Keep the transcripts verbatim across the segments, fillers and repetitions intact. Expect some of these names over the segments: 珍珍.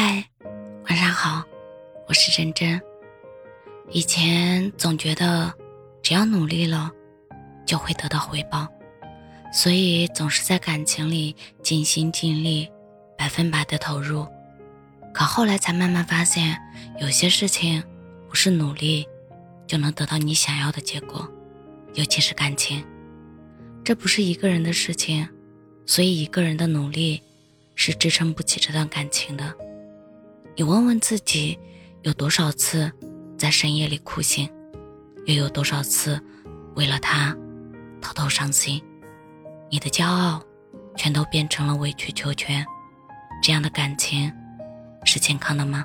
嗨，晚上好，我是珍珍。以前总觉得只要努力了就会得到回报，所以总是在感情里尽心尽力，百分百的投入。可后来才慢慢发现，有些事情不是努力就能得到你想要的结果，尤其是感情。这不是一个人的事情，所以一个人的努力是支撑不起这段感情的。你问问自己，有多少次在深夜里哭醒，又有多少次为了他偷偷伤心？你的骄傲全都变成了委曲求全，这样的感情是健康的吗？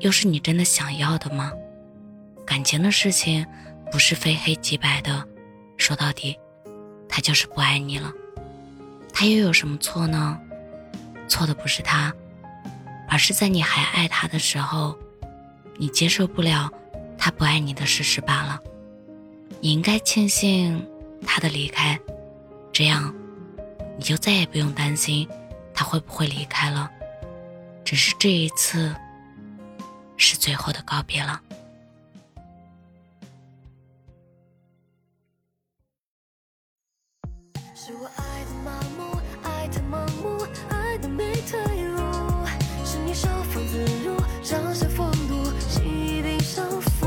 又是你真的想要的吗？感情的事情不是非黑即白的，说到底他就是不爱你了，他又有什么错呢？错的不是他，而是在你还爱他的时候，你接受不了他不爱你的事实罢了。你应该庆幸他的离开，这样你就再也不用担心他会不会离开了。只是这一次是最后的告别了。是我爱的麻木，爱的盲目，爱的没退路，是你收放自如，让下风度洗涤伤腹，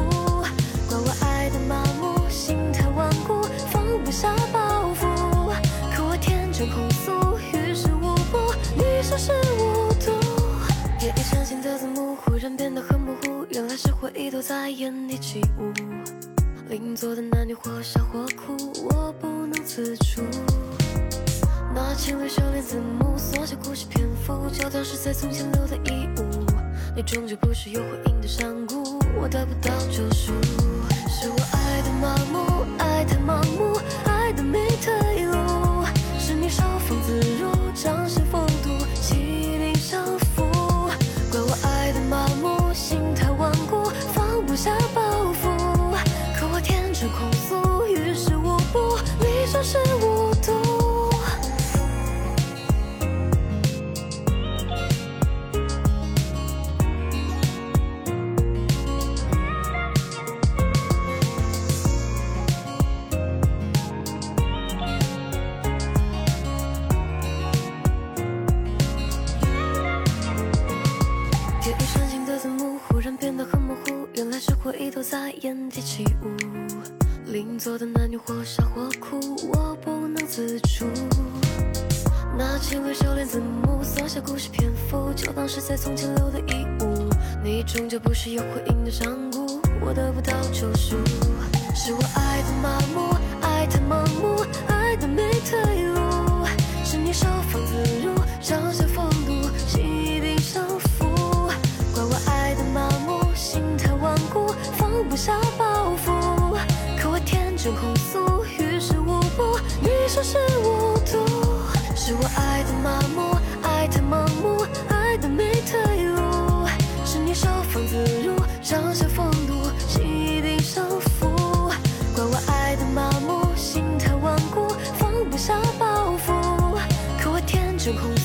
怪我爱的麻木，心态顽固，放不下包袱，可我天真控诉，于事无补，你熟视无睹，夜已深情的字幕忽然变得很模糊，原来是回忆都在眼里起舞，邻座的男女或笑或哭，我不能自主，那情侣修炼字幕缩小故事篇幅，焦点是在从前留的遗物，你终究不是有回应的山谷，我得不到救赎，是我爱的麻木，爱的盲目，爱的没退路，是你收放自如，掌心风度欺凌相负，怪我爱的麻木，心态顽固，放不下包袱，是控诉，于事无补，你熟视无睹。夜已深情的字幕忽然变得很模糊，原来是回忆都在眼底起舞。邻座的男女或笑或哭，我不能自主，那情侣修炼字幕缩小故事篇幅，就当是在从前留的遗物，你终究不是有回应的山谷，我得不到救赎，是我爱的麻木，爱的盲目，爱的没退路，是你收放自如，让下风度洗涤伤腹，怪我爱的麻木，心态顽固，放不下包袱，控诉，于事无补，你熟视无睹，是我爱的麻木，爱的盲目，爱的没退路，是你收放自如，让下风度洗涤伤腹，怪我爱的麻木，心态顽固，放不下包袱，可我天真控